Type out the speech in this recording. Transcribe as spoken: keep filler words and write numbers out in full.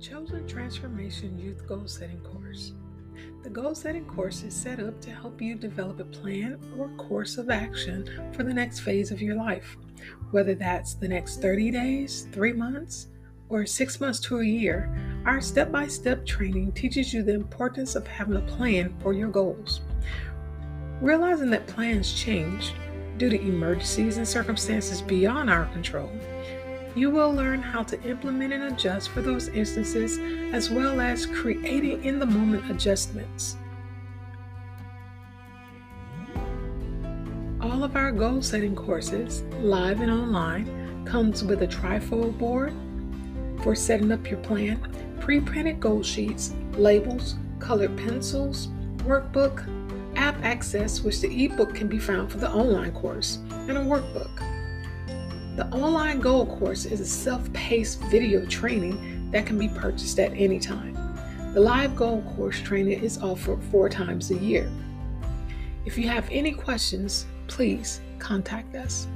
Chosen Transformation Youth Goal Setting Course. The Goal Setting Course is set up to help you develop a plan or course of action for the next phase of your life, whether that's the next thirty days, three months, or six months to a year. Our step-by-step training teaches you the importance of having a plan for your goals. Realizing that plans change due to emergencies and circumstances beyond our control, you will learn how to implement and adjust for those instances, as well as creating in-the-moment adjustments. All of our goal-setting courses, live and online, comes with a trifold board for setting up your plan, pre-printed goal sheets, labels, colored pencils, workbook, app access, which the ebook can be found for the online course, and a workbook. The online goal course is a self-paced video training that can be purchased at any time. The live goal course training is offered four times a year. If you have any questions, please contact us.